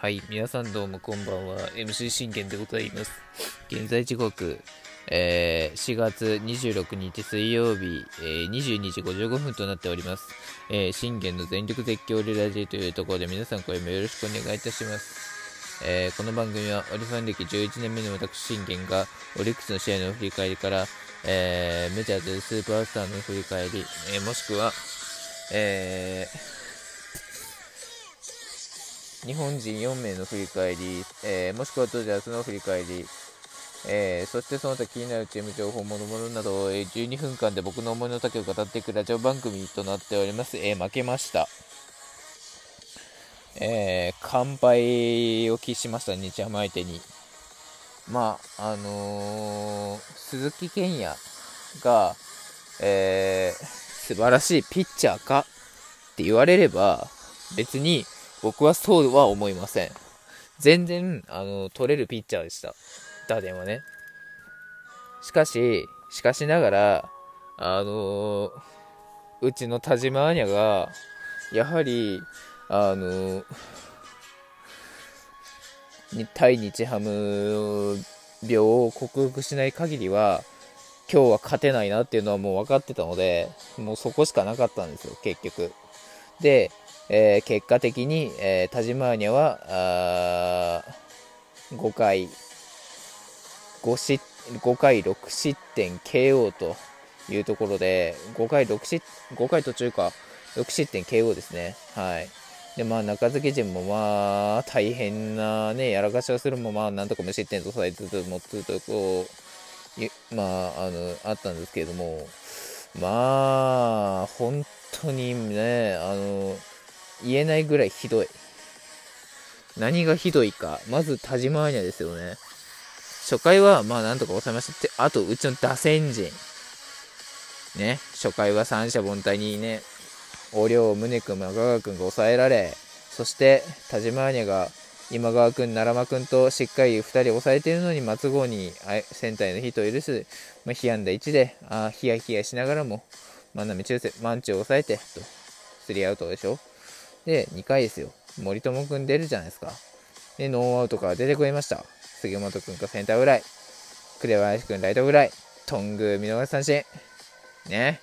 はい、皆さんどうもこんばんは。MC 信玄でございます。現在時刻、4月26日水曜日、22時55分となっております。信玄の全力絶叫リラジーというところで、皆さんこれもよろしくお願いいたします。この番組はオリファン歴11年目の私信玄がオリックスの試合の振り返りから、メジャーズスーパースターの振り返り、もしくは日本人4名の振り返り、もしくはドジャースの振り返り、そしてその他気になるチーム情報諸々などを12分間で僕の思いの丈を語っていくラジオ番組となっております。負けました、完敗を喫しました日ハム相手に。鈴木健也が、素晴らしいピッチャーかって言われれば別に僕はそうは思いません。全然取れるピッチャーでした、打点はね。しかしながらうちの田島アニャがやはり対日ハム病を克服しない限りは今日は勝てないなっていうのはもう分かってたので、もうそこしかなかったんですよ結局で。結果的に、田島アーニャは5回6失点 KO というところで、6失点 KO ですね。はい。で中継ぎ陣も大変なねやらかしをするもなんとか無失点とされつつもつとこうあったんですけれども、本当にね言えないぐらいひどい。何がひどいか、まず田島アニャですよね。初回はなんとか抑えましたって。あとうちの打線陣ね、初回は三者凡退にね、お涼、宗君、中川君が抑えられ、そして田島アニャが今川君、奈良間君としっかり2人抑えているのに松郷にセンターへのヒットを許す、被安打1でヒヤヒヤしながらも万波中正、万中を抑えてと3アウトでしょ。で2回ですよ、森友君出るじゃないですか。でノーアウトから出てくれました。杉本君がセンターフライ、紅林君ライトフライ、頓宮見逃し三振ね。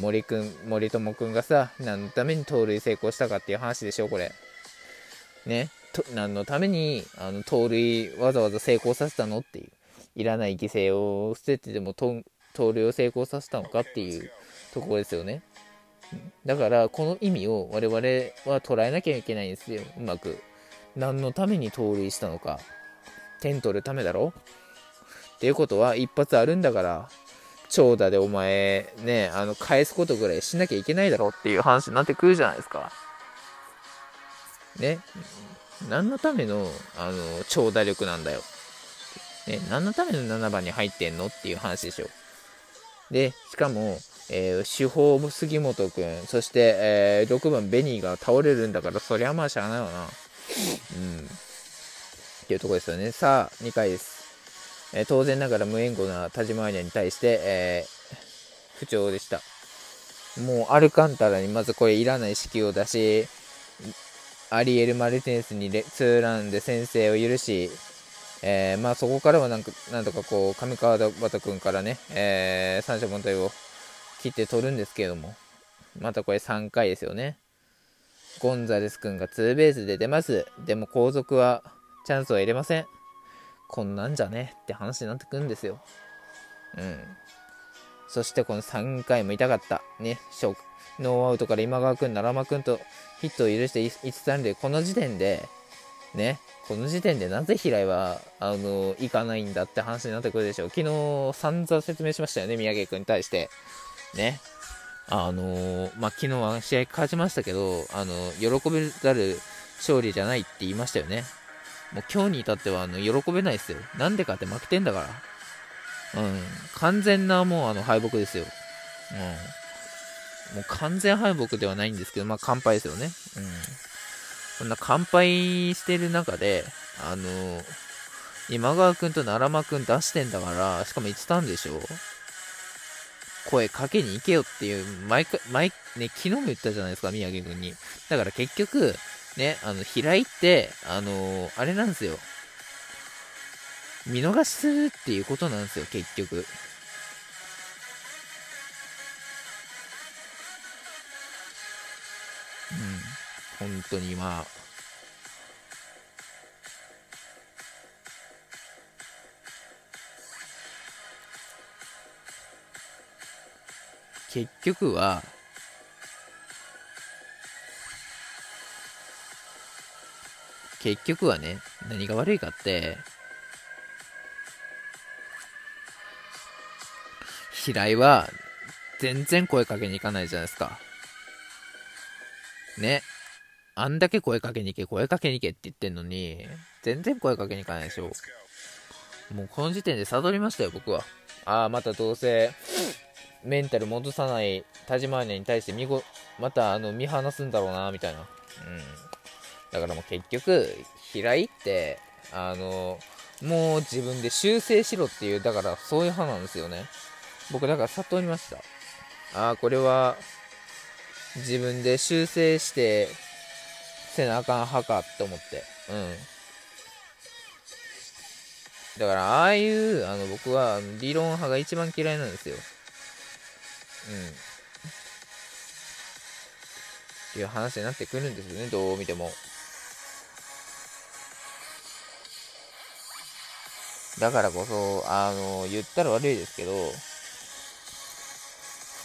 森友君がさ、何のために盗塁成功したかっていう話でしょこれね。何のために盗塁わざわざ成功させたのっていう、いらない犠牲を捨ててでも盗塁を成功させたのかっていうところですよね。だからこの意味を我々は捉えなきゃいけないんですようまく。何のために盗塁したのか、点取るためだろっていうことは一発あるんだから長打でお前ね返すことぐらいしなきゃいけないだろっていう話になってくるじゃないですかね。何のための長打力なんだよ、ね、何のための7番に入ってんのっていう話でしょ。でしかも主砲杉本くん、そして、6番ベニーが倒れるんだから、そりゃしゃあないわな、っていうところですよね。さあ2回です、当然ながら無援護な田島アニャに対して、不調でした。もうアルカンタラにまずこれいらない指揮を出し、アリエル・マルティネスにツーランで先制を許し、そこからはなんとかこう上川畑くんからね、三者凡退を切って取るんですけれども、またこれ3回ですよね。ゴンザレス君がツーベースで出ます。でも後続はチャンスを入れません。こんなんじゃねって話になってくるんですよ。そしてこの3回も痛かったね。ノーアウトから今川君、奈良間君とヒットを許して1、3塁、この時点でなぜ平井は行かないんだって話になってくるでしょう。昨日散々説明しましたよね、宮城君に対してね。昨日は試合勝ちましたけど、喜べざる勝利じゃないって言いましたよね。もう今日に至っては喜べないですよ。なんでかって負けてんだから。完全なもう敗北ですよ。もう完全敗北ではないんですけど、完敗ですよね。こんな完敗してる中で、今川君と奈良間君出してんだから、しかも言ってたんでしょ。声かけに行けよっていう、毎回ね、昨日も言ったじゃないですか、宮城君に。だから結局、ね、平井って、あれなんですよ。見逃しするっていうことなんですよ、結局。うん、本当にまあ。結局は、ね、何が悪いかって、平井は全然声かけに行かないじゃないですか。ね。あんだけ声かけに行けって言ってんのに、全然声かけに行かないでしょ。もうこの時点で悟りましたよ、僕は。ああ、またどうせ、メンタル戻さない田島アニに対してまた見放すんだろうな、みたいな。うん。だからもう結局平井ってもう自分で修正しろっていう、だからそういう派なんですよね。僕だから悟りました。ああ、これは自分で修正してせなあかん派かと思って。うん。だからああいう僕は理論派が一番嫌いなんですよ。っていう話になってくるんですよね、どう見ても。だからこそ言ったら悪いですけど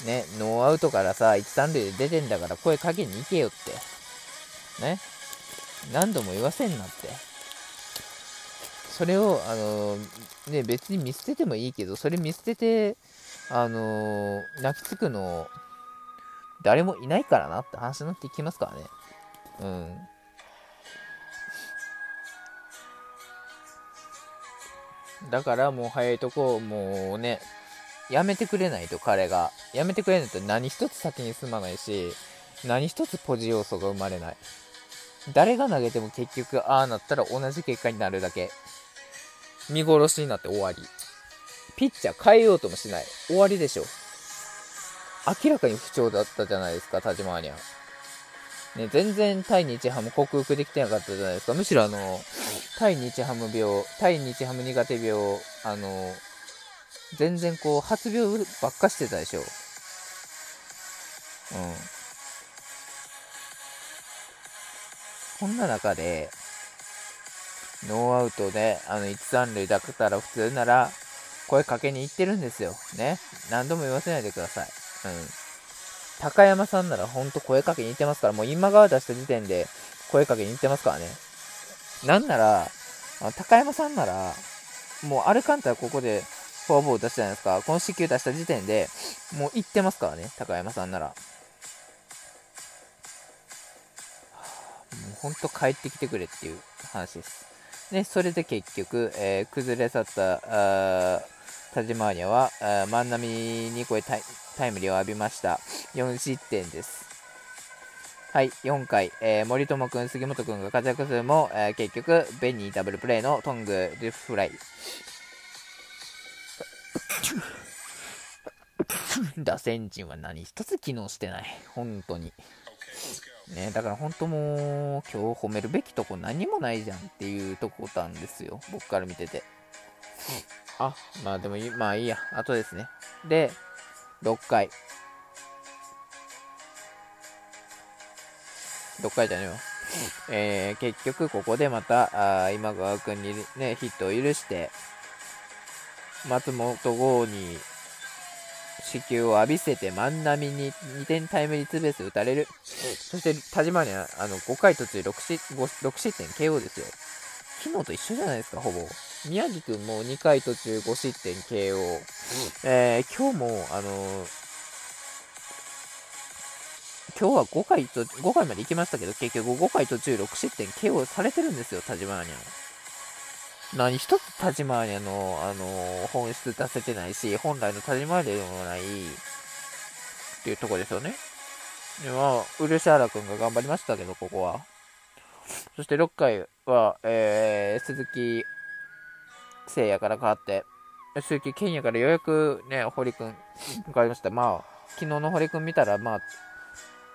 ね、ノーアウトからさ、1・3塁で出てんだから声かけに行けよってね、何度も言わせんなって。それをね、別に見捨ててもいいけど、それ見捨てて泣きつくのを誰もいないからなって話になっていきますからね。うん。だからもう早いとこ、もうね、やめてくれないと、彼が。やめてくれないと何一つ先に進まないし、何一つポジ要素が生まれない。誰が投げても結局、ああなったら同じ結果になるだけ。見殺しになって終わり。ピッチャー変えようともしない。終わりでしょ。明らかに不調だったじゃないですか、田島アニは。ね、全然対日ハム克服できてなかったじゃないですか。むしろ対日ハム苦手病、全然こう、発病ばっかしてたでしょ。こんな中で、ノーアウトで、1・3塁だったら普通なら、声かけに行ってるんですよ。ね。何度も言わせないでください。高山さんならほんと声かけに行ってますから。もう今川出した時点で声かけに行ってますからね。なんなら高山さんならもうアルカンタラここでフォアボール出したじゃないですか。この四球出した時点でもう行ってますからね、高山さんなら。もうほんと帰ってきてくれっていう話です。でそれで結局、崩れ去った田島アニャは万波にこれタイムリーを浴びました。4失点です。はい。4回、森友君、杉本君が活躍するも、結局ベニーダブルプレーのトングルフライ打線陣は何一つ機能してない、本当にね。だから本当もう今日褒めるべきとこ何もないじゃんっていうとこなんですよ、僕から見てて。あ、まあでもまあいいや、あとですね。で、6回じゃねえよ。結局ここでまた今川くんにね、ヒットを許して松本剛に四球を浴びせて、万波に2点タイムリーツーベース打たれる。そして田島には5回途中6失点 KO ですよ。昨日と一緒じゃないですか、ほぼ。宮城くんも2回途中5失点 KO、今日も今日は5回まで行きましたけど、結局5回途中6失点 KO されてるんですよ、田島アニャ。何一つ田島アニャの、本質出せてないし、本来の田島アニャでもないっていうとこですよね。でまあ漆原くんが頑張りましたけど、ここは。そして6回は、鈴木聖也から変わって鈴木健也からようやくね、堀君変わりました。まあ昨日の堀君見たら、まあ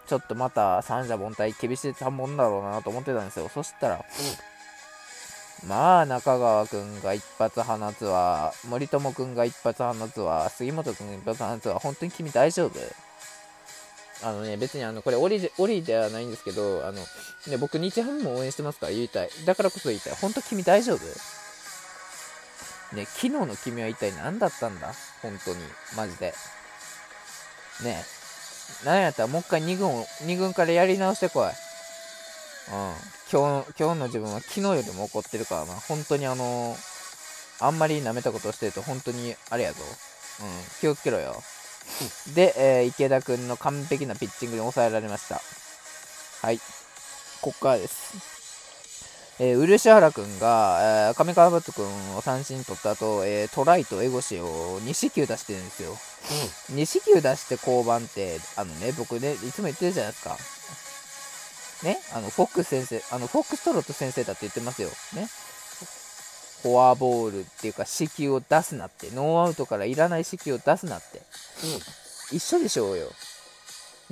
ちょっとまた三者凡退厳しいたもんだろうなと思ってたんですよ。そしたら、まあ中川くんが一発放つわ、森友くんが一発放つわ、杉本くんが一発放つわ、本当に君大丈夫？別にこれオリではないんですけど、僕日ハムも応援してますから言いたい。だからこそ言いたい。本当君大丈夫？ね、昨日の君は一体何だったんだ？本当にマジで。ねえ、何やったらもう一回2軍からやり直してこい。今日の自分は昨日よりも怒ってるからな。本当にあんまり舐めたことをしてると本当にあれやぞ。気をつけろよ。で、池田くんの完璧なピッチングに抑えられました。はい、ここからです。漆原くんが、上川畑くんを三振取った後、トライとエゴシを2四球出してるんですよ。2四球出して降板って、僕ねいつも言ってるじゃないですかね。フォックス先生、フォックストロット先生だって言ってますよね。フォアボールっていうか四球を出すなって、ノーアウトからいらない四球を出すなって、一緒でしょうよ。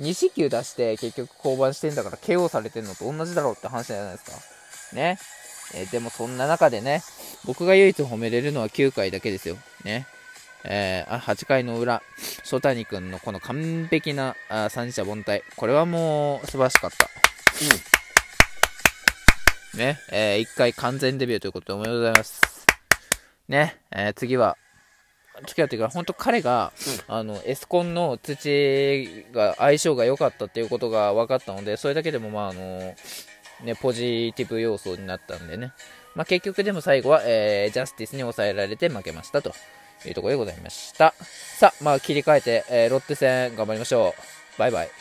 2四球出して結局降板してんだから KO されてんのと同じだろうって話じゃないですかね。でもそんな中でね、僕が唯一褒めれるのは9回だけですよね。8回の裏、曽谷君のこの完璧な三者凡退、これはもう素晴らしかった。ね、1回完全デビューということでおめでとうございますね。次はというか本当彼が、エスコンの土が相性が良かったっていうことが分かったので、それだけでもまあね、ポジティブ要素になったんでね、まあ、結局でも最後は、ジャスティスに抑えられて負けましたというところでございました。さあ、まあ、切り替えて、ロッテ戦頑張りましょう。バイバイ。